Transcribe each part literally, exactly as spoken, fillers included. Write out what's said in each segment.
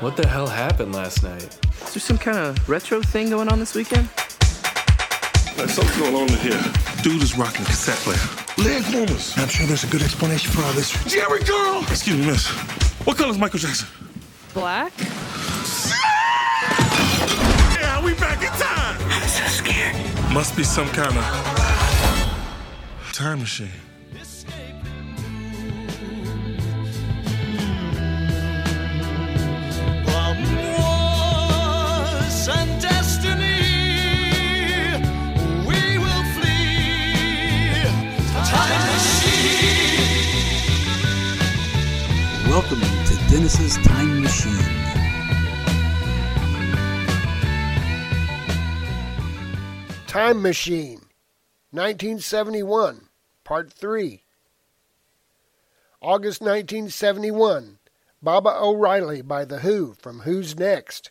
What the hell happened last night? Is there some kind of retro thing going on this weekend? There's something going on in here. Dude is rocking a cassette player. Leg warmers. I'm sure there's a good explanation for all this. Jerry girl! Excuse me, miss. What color is Michael Jackson? Black. Yeah, we back in time! I'm so scared. Must be some kind of time machine. And destiny, we will flee. Time Machine. Welcome to Dennis' Time Machine. Time Machine, nineteen seventy-one, Part three. August nineteen seventy-one, Baba O'Reilly by The Who from Who's Next.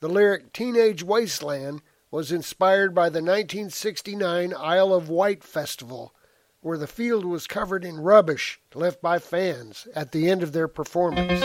The lyric Teenage Wasteland was inspired by the nineteen sixty-nine Isle of Wight Festival, where the field was covered in rubbish left by fans at the end of their performance.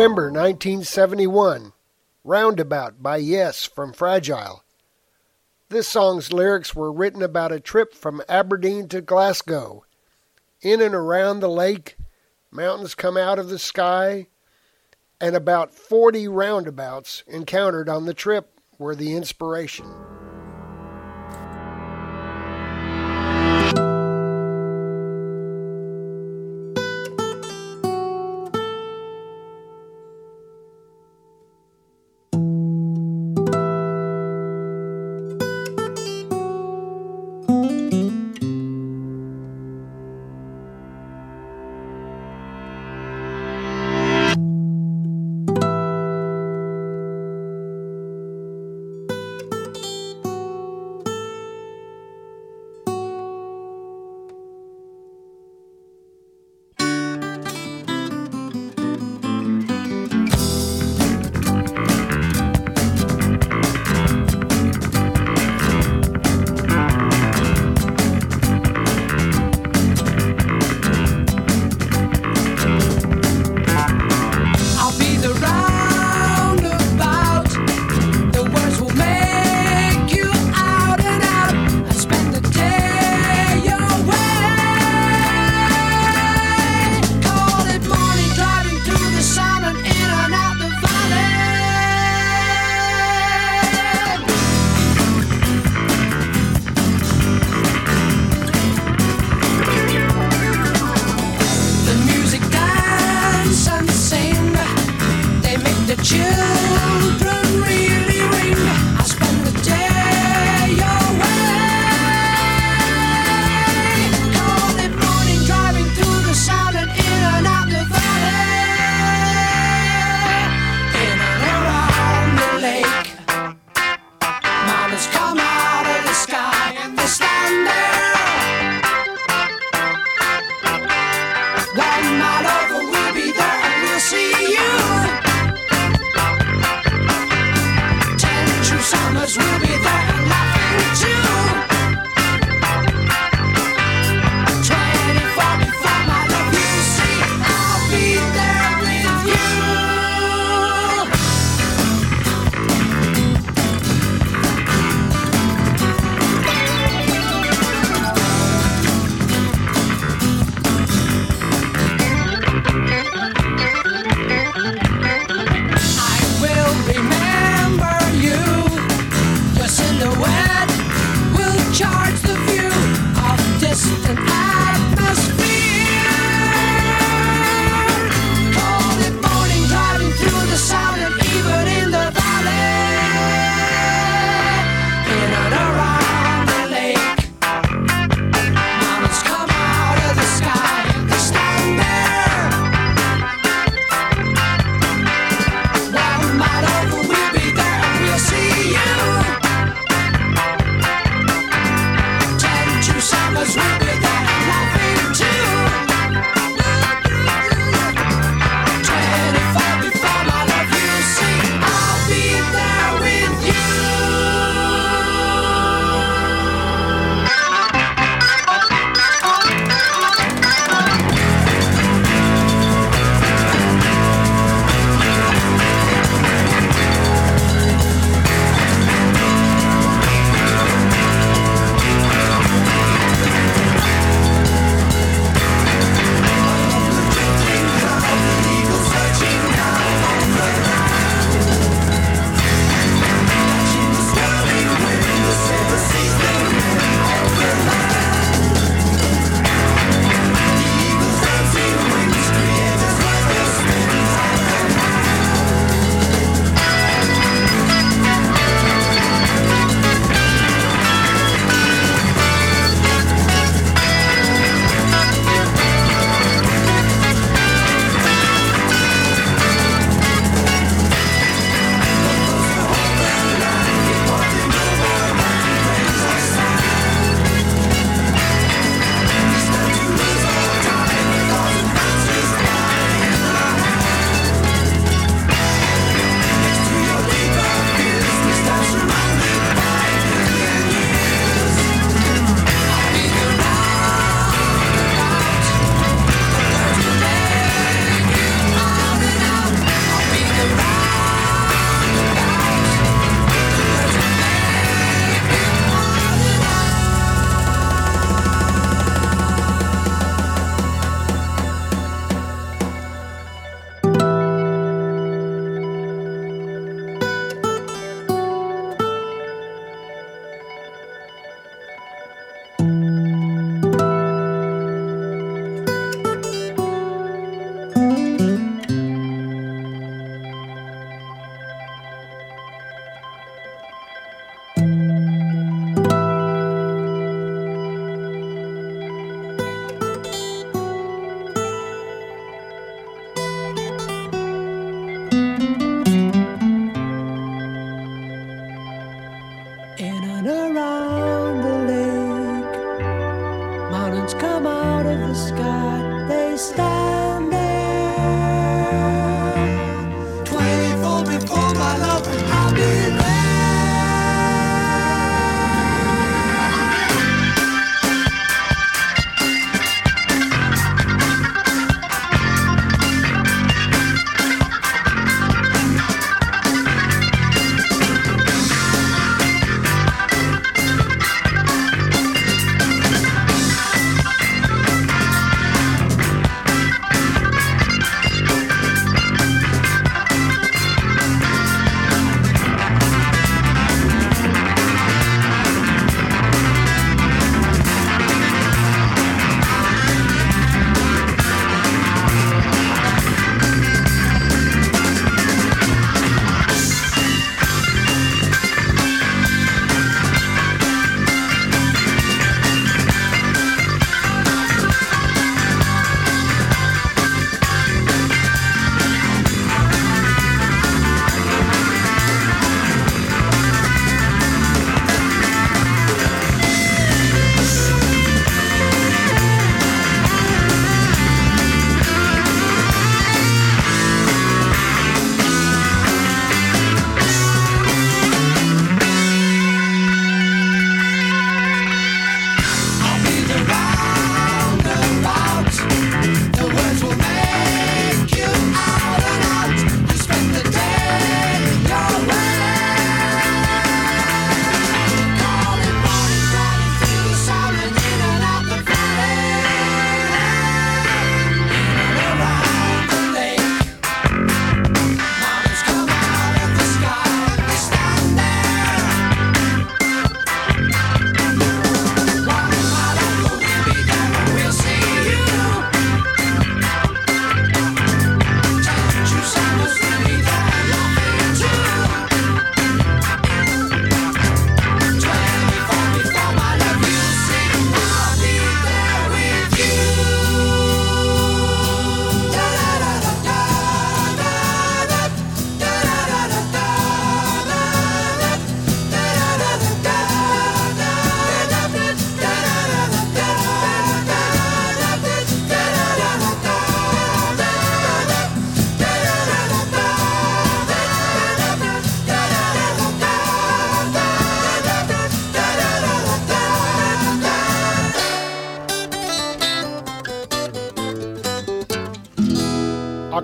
November nineteen seventy-one, Roundabout by Yes from Fragile. This song's lyrics were written about a trip from Aberdeen to Glasgow. In and around the lake, mountains come out of the sky, and about forty roundabouts encountered on the trip were the inspiration.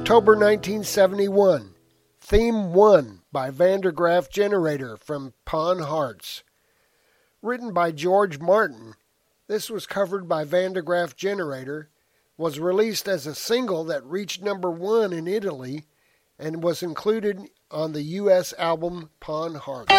October nineteen seventy-one, Theme One by Van der Graaf Generator from Pawn Hearts. Written by George Martin, this was covered by Van der Graaf Generator, was released as a single that reached number one in Italy, and was included on the Yes album Pawn Hearts.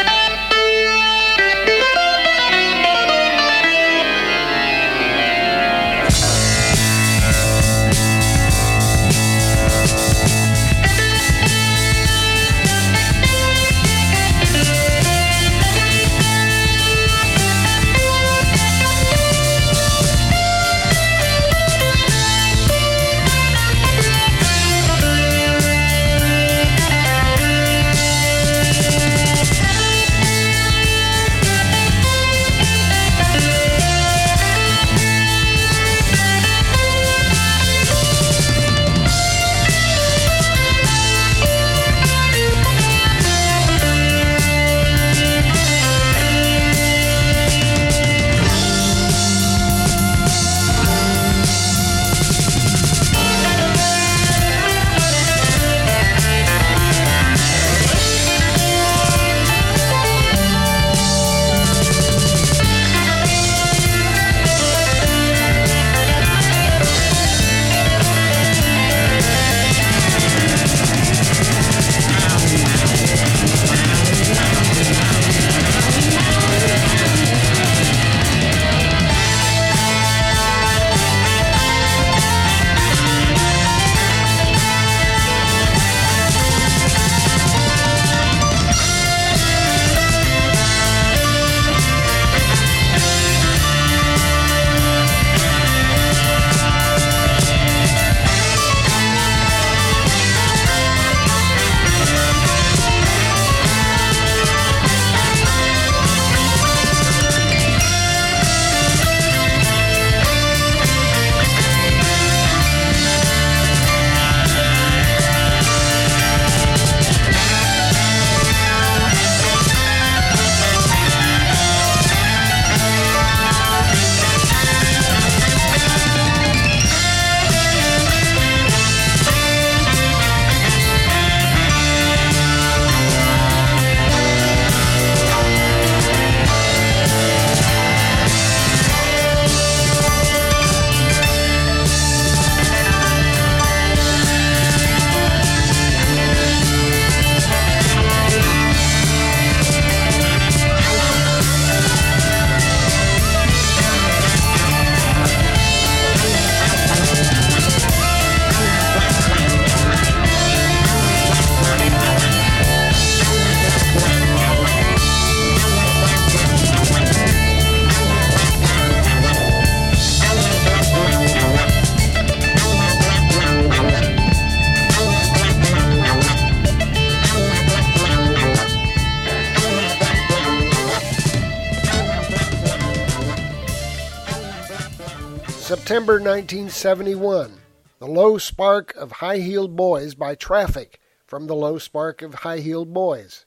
September nineteen seventy-one, The Low Spark of High Heeled Boys by Traffic from The Low Spark of High Heeled Boys.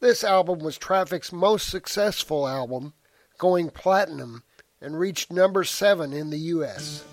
This album was Traffic's most successful album, going platinum, and reached number seven in the U S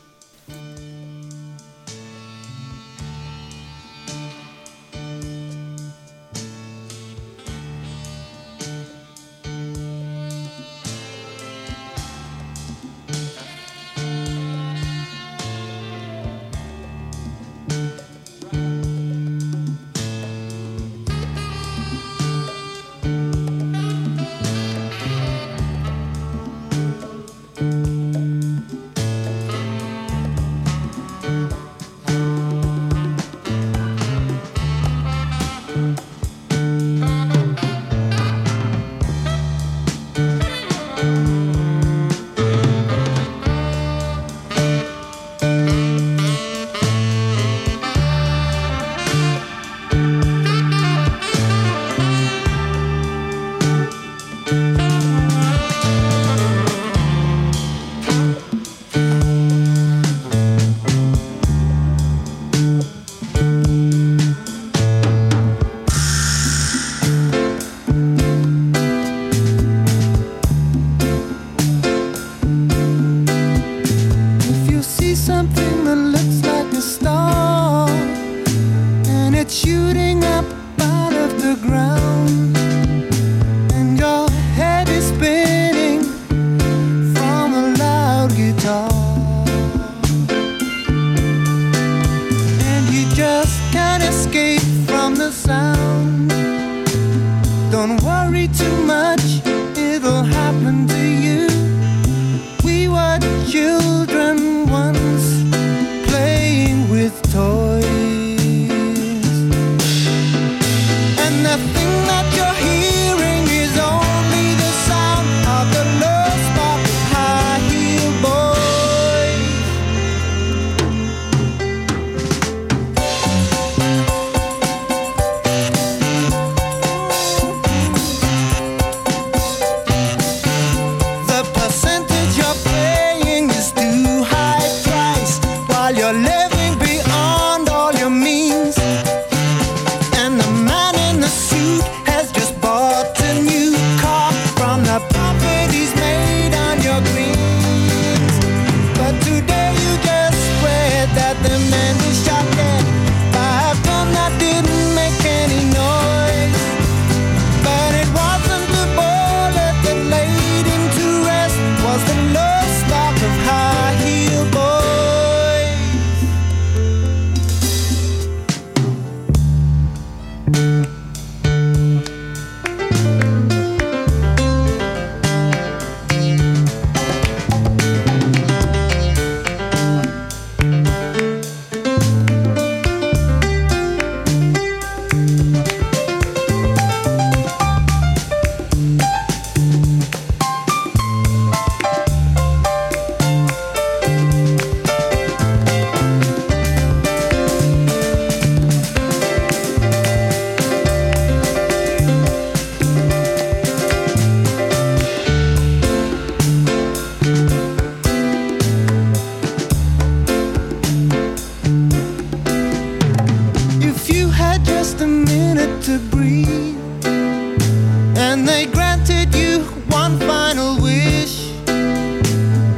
one final wish.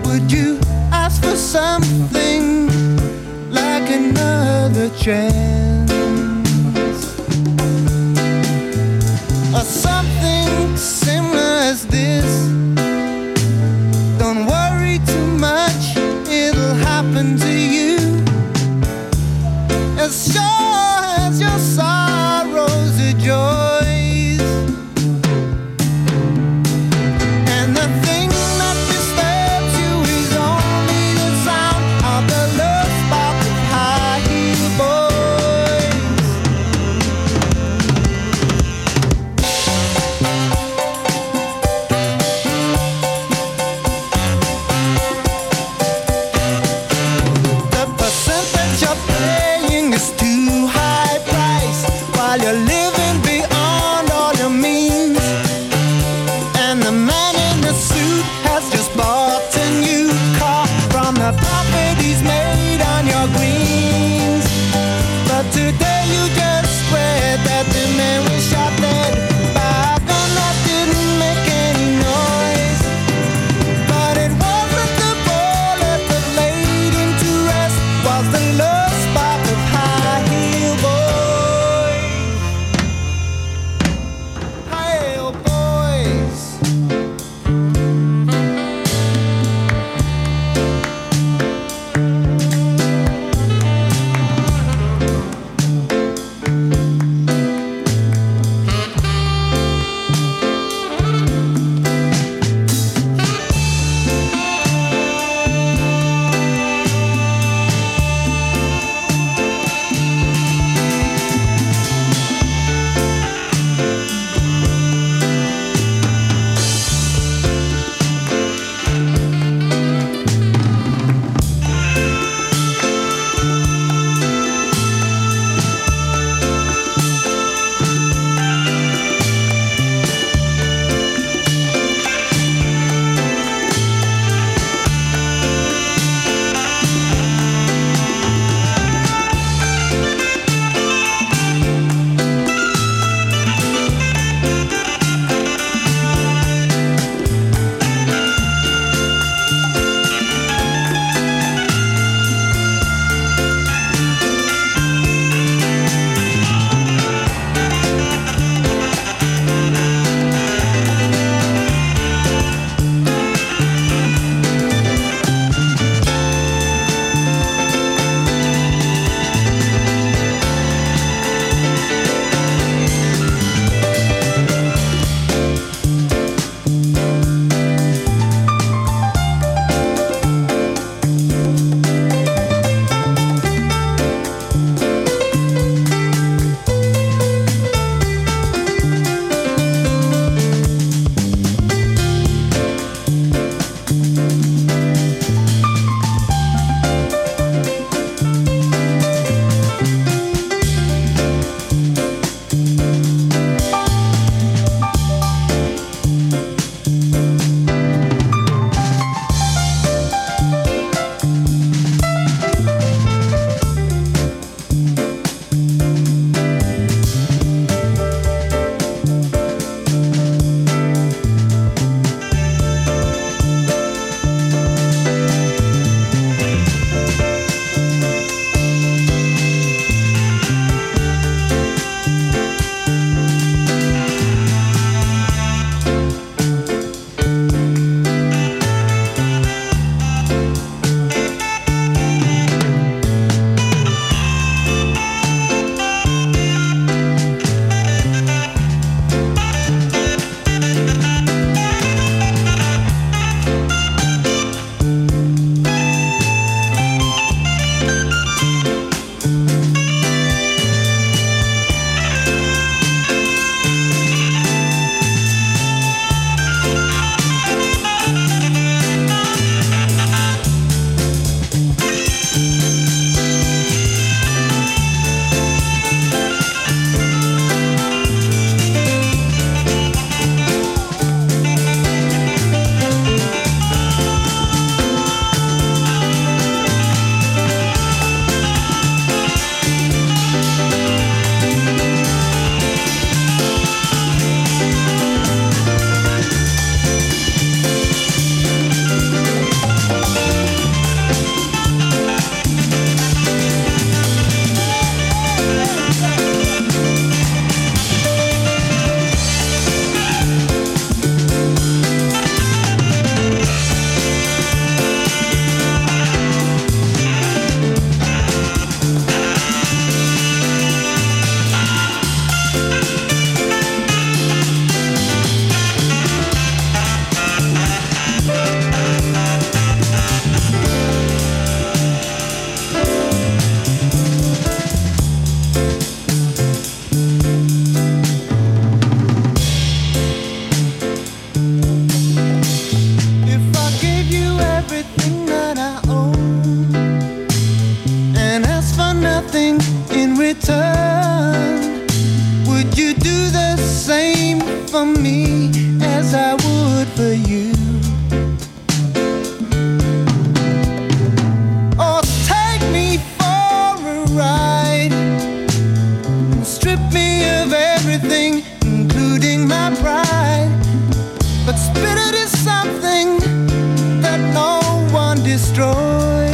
Would you ask for something like another chance, or something similar as this? Don't worry too much, it'll happen to you. As sure as your sorrows are joy. me as I would for you. Oh, take me for a ride, strip me of everything, including my pride. But spirit is something that no one destroys.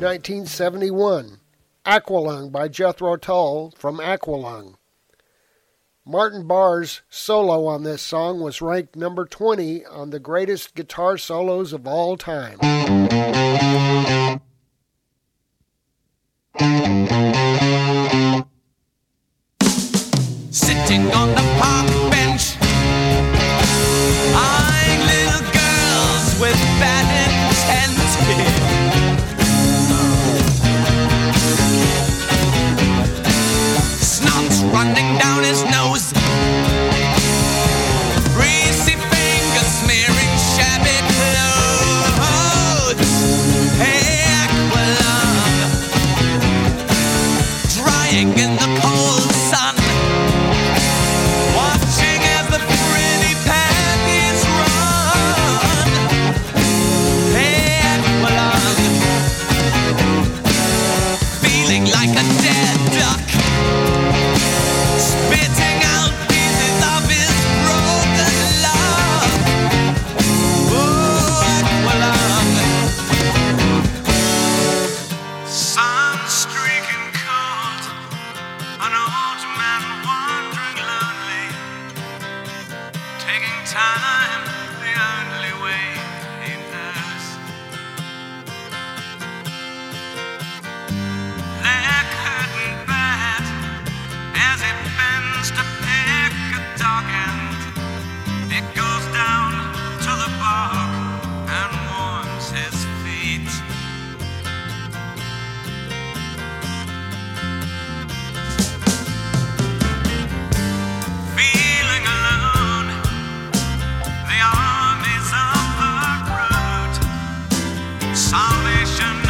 nineteen seventy-one, Aqualung by Jethro Tull from Aqualung. Martin Barr's solo on this song was ranked number twenty on the greatest guitar solos of all time. Sitting on the park bench, eyeing little girls with bad intent. Running down his nose, greasy fingers smearing shabby clothes. Hey, Aqualung, drying in the cold sun, watching as the pretty panties run. Hey, Aqualung, feeling like a dead duck. Salvation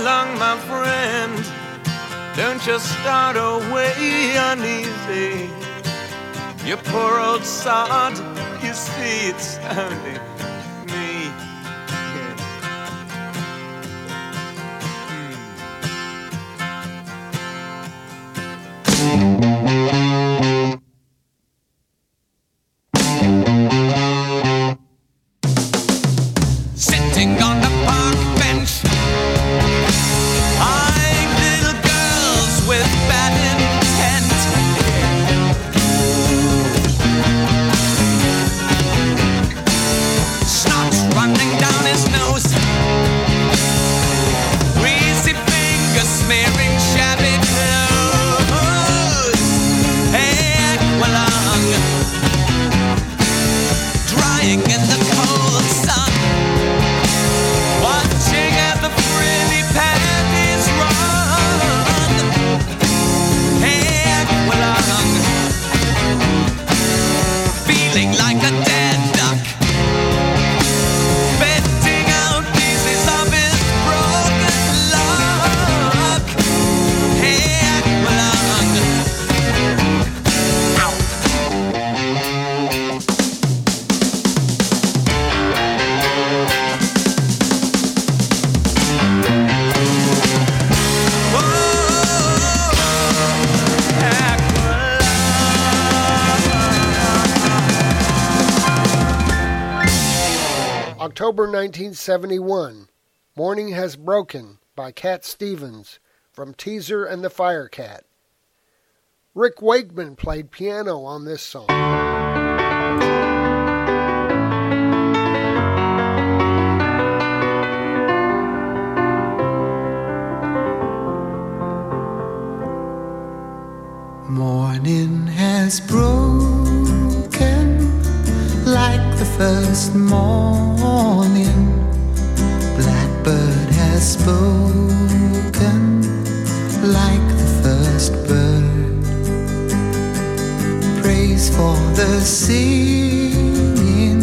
along, my friend. Don't just start away uneasy. You poor old sod, you see it's only me. Hmm. nineteen seventy-one, Morning Has Broken by Cat Stevens from Teaser and the Fire Cat. Rick Wakeman played piano on this song. Morning has broken like the first morning. Blackbird has spoken like the first bird. Praise for the singing,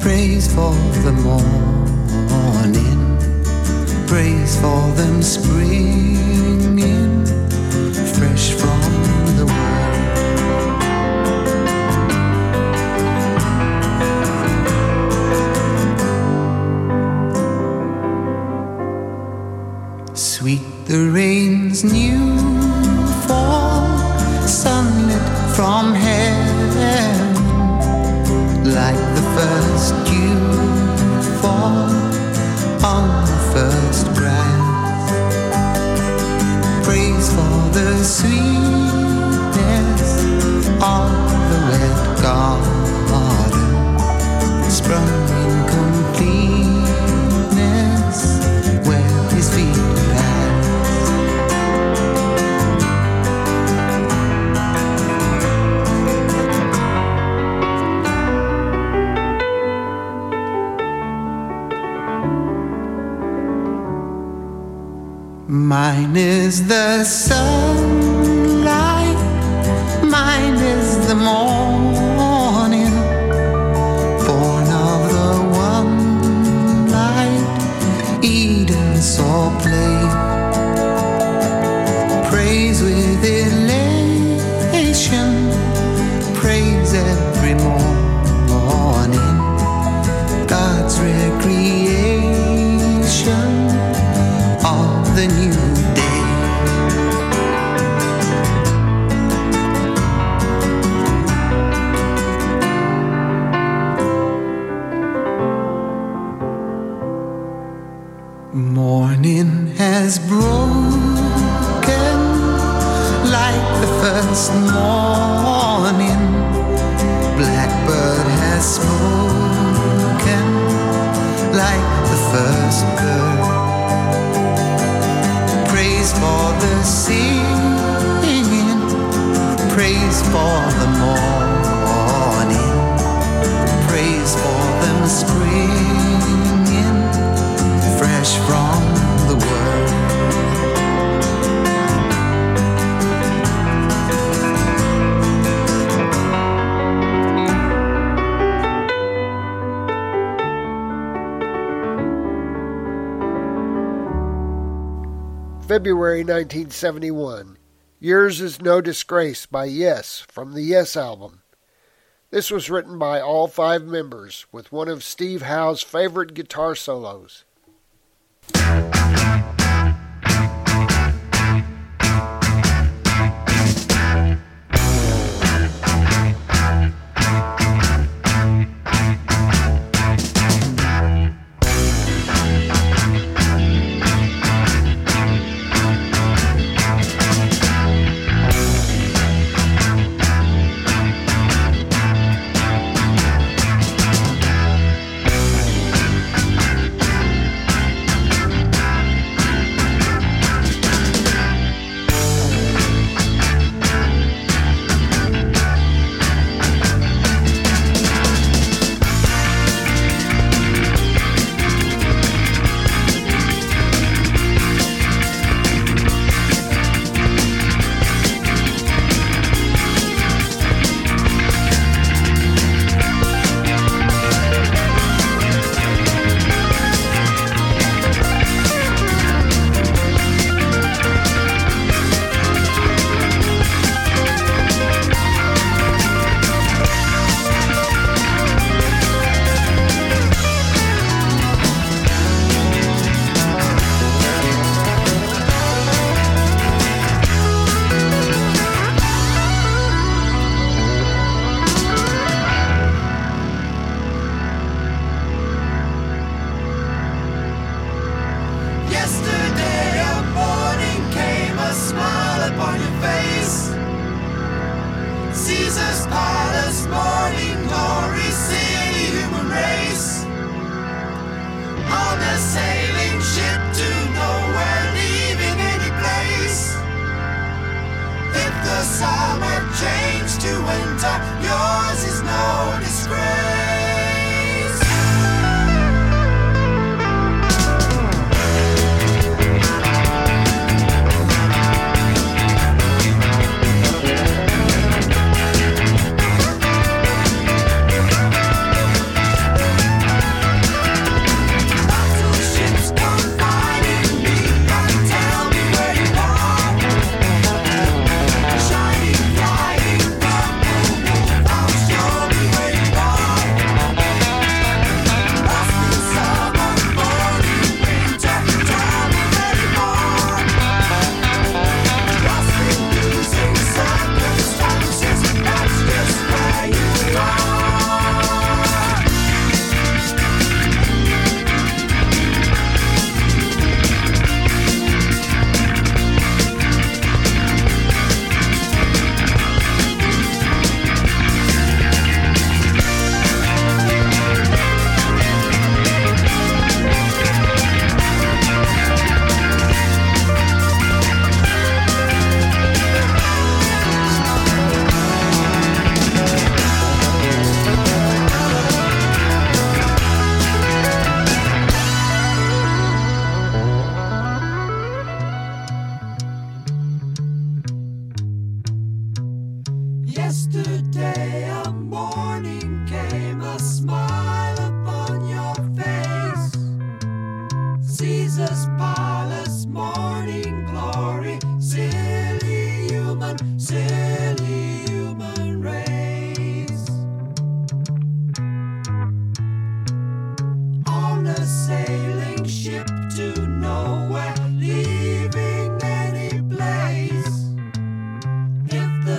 praise for the morning, praise for them springing fresh from the world. Sweet the rain's new fall, sunlit from heaven, like the first dew fall on the first grass. Praise for the sweetness of the wet garden, sprung in completeness where his feet. Mine is the sunlight, mine is the morning, born of the one light, Eden saw play. Praise with elation, praise every morning, God's recreation of the new. Has broken like the first morning. Blackbird has spoken like the first bird. Praise for the singing, praise for the morning, praise for them springing fresh from the world. February nineteen seventy-one, Yours is No Disgrace by Yes, from the Yes album. This was written by all five members, with one of Steve Howe's favorite guitar solos.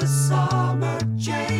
Summer change.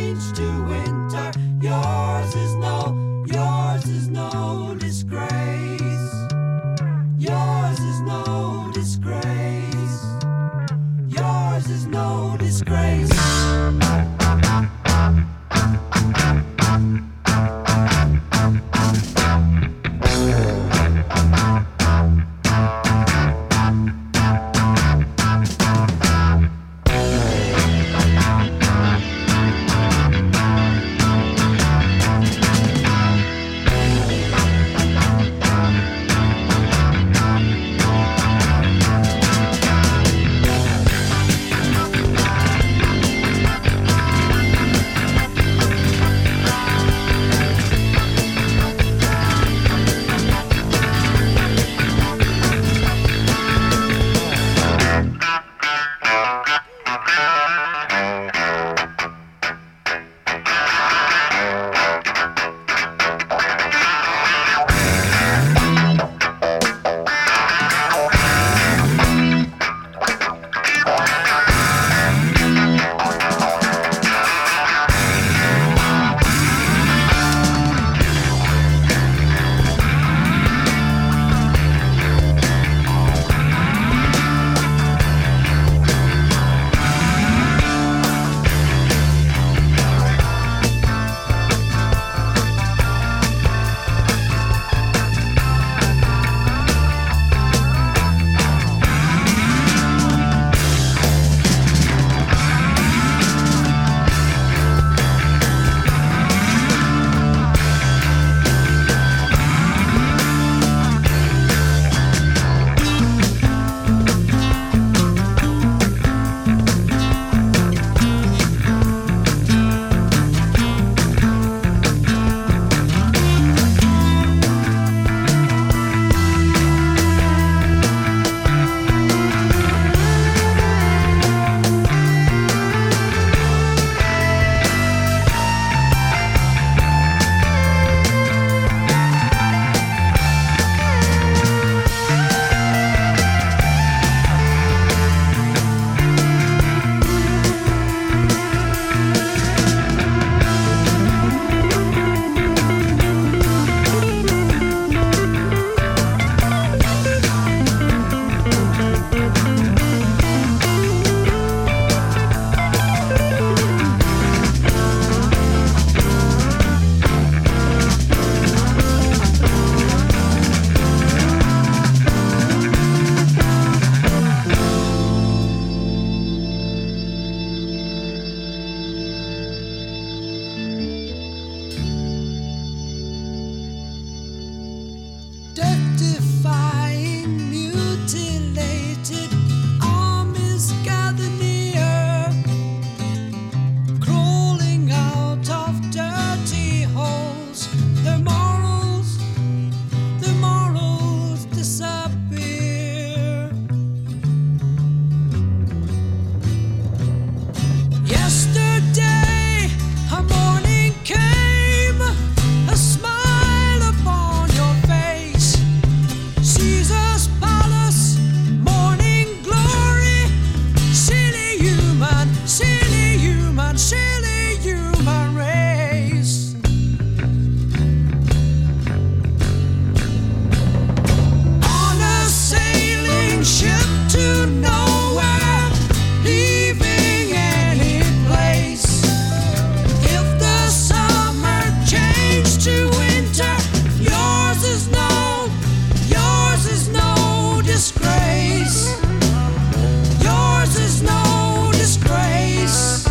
disgrace. Yours is no disgrace.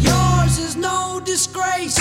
Yours is no disgrace.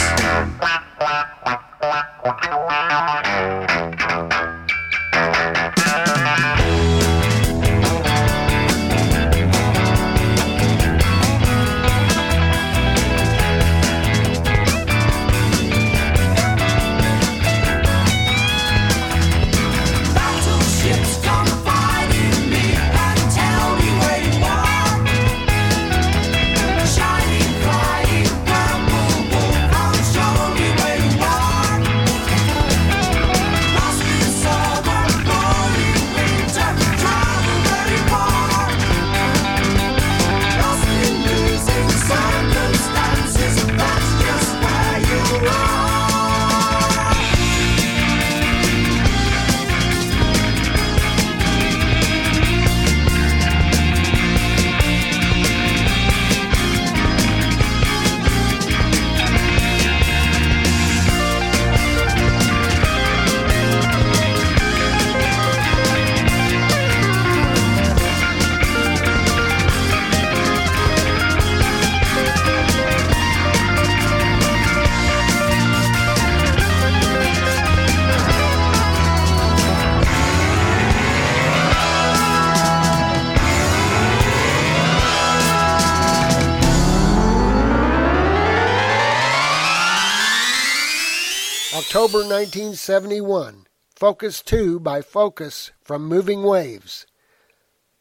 October nineteen seventy-one, Focus two by Focus from Moving Waves.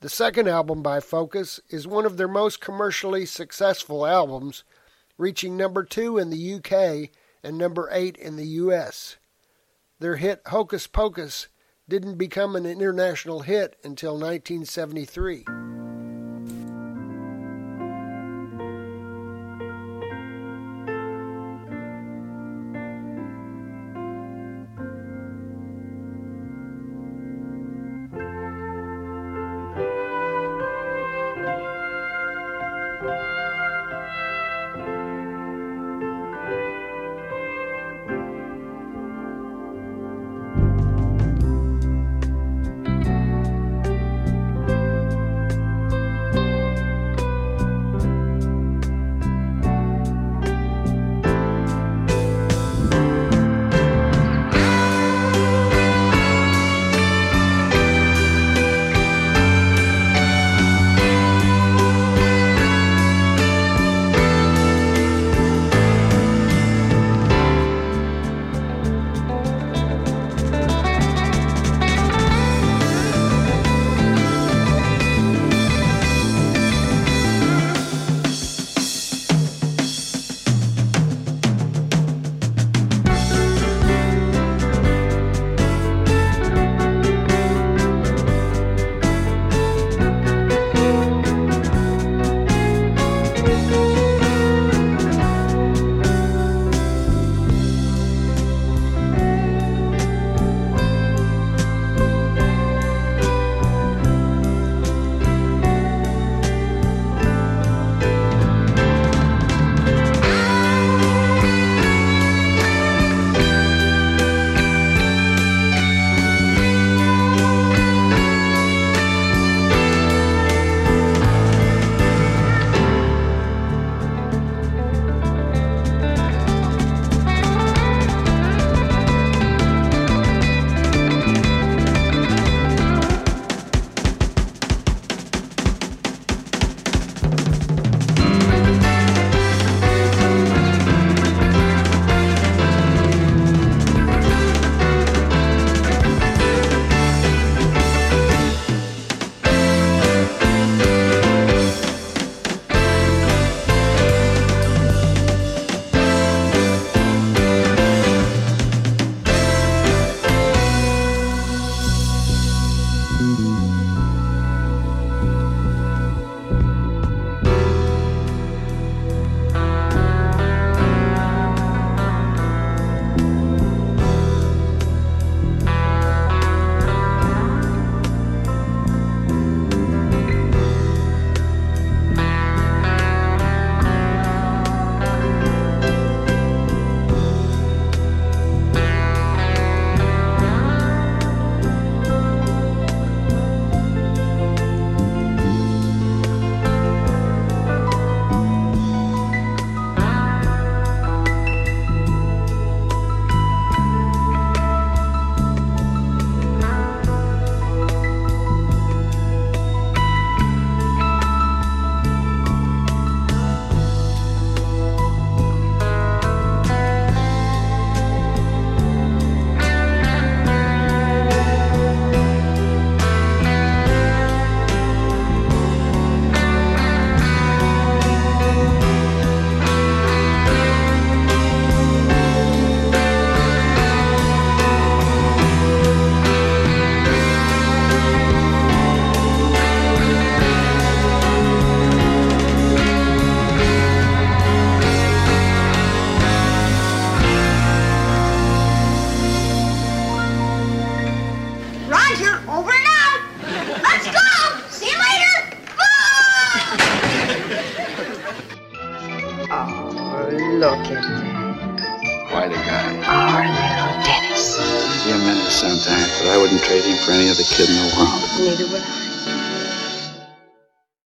The second album by Focus is one of their most commercially successful albums, reaching number two in the U K and number eight in the U S. Their hit Hocus Pocus didn't become an international hit until nineteen seventy-three. Look at them. Quite a guy. Our little Dennis. He'd be a menace sometimes, but I wouldn't trade him for any other kid in the world. Neither would I.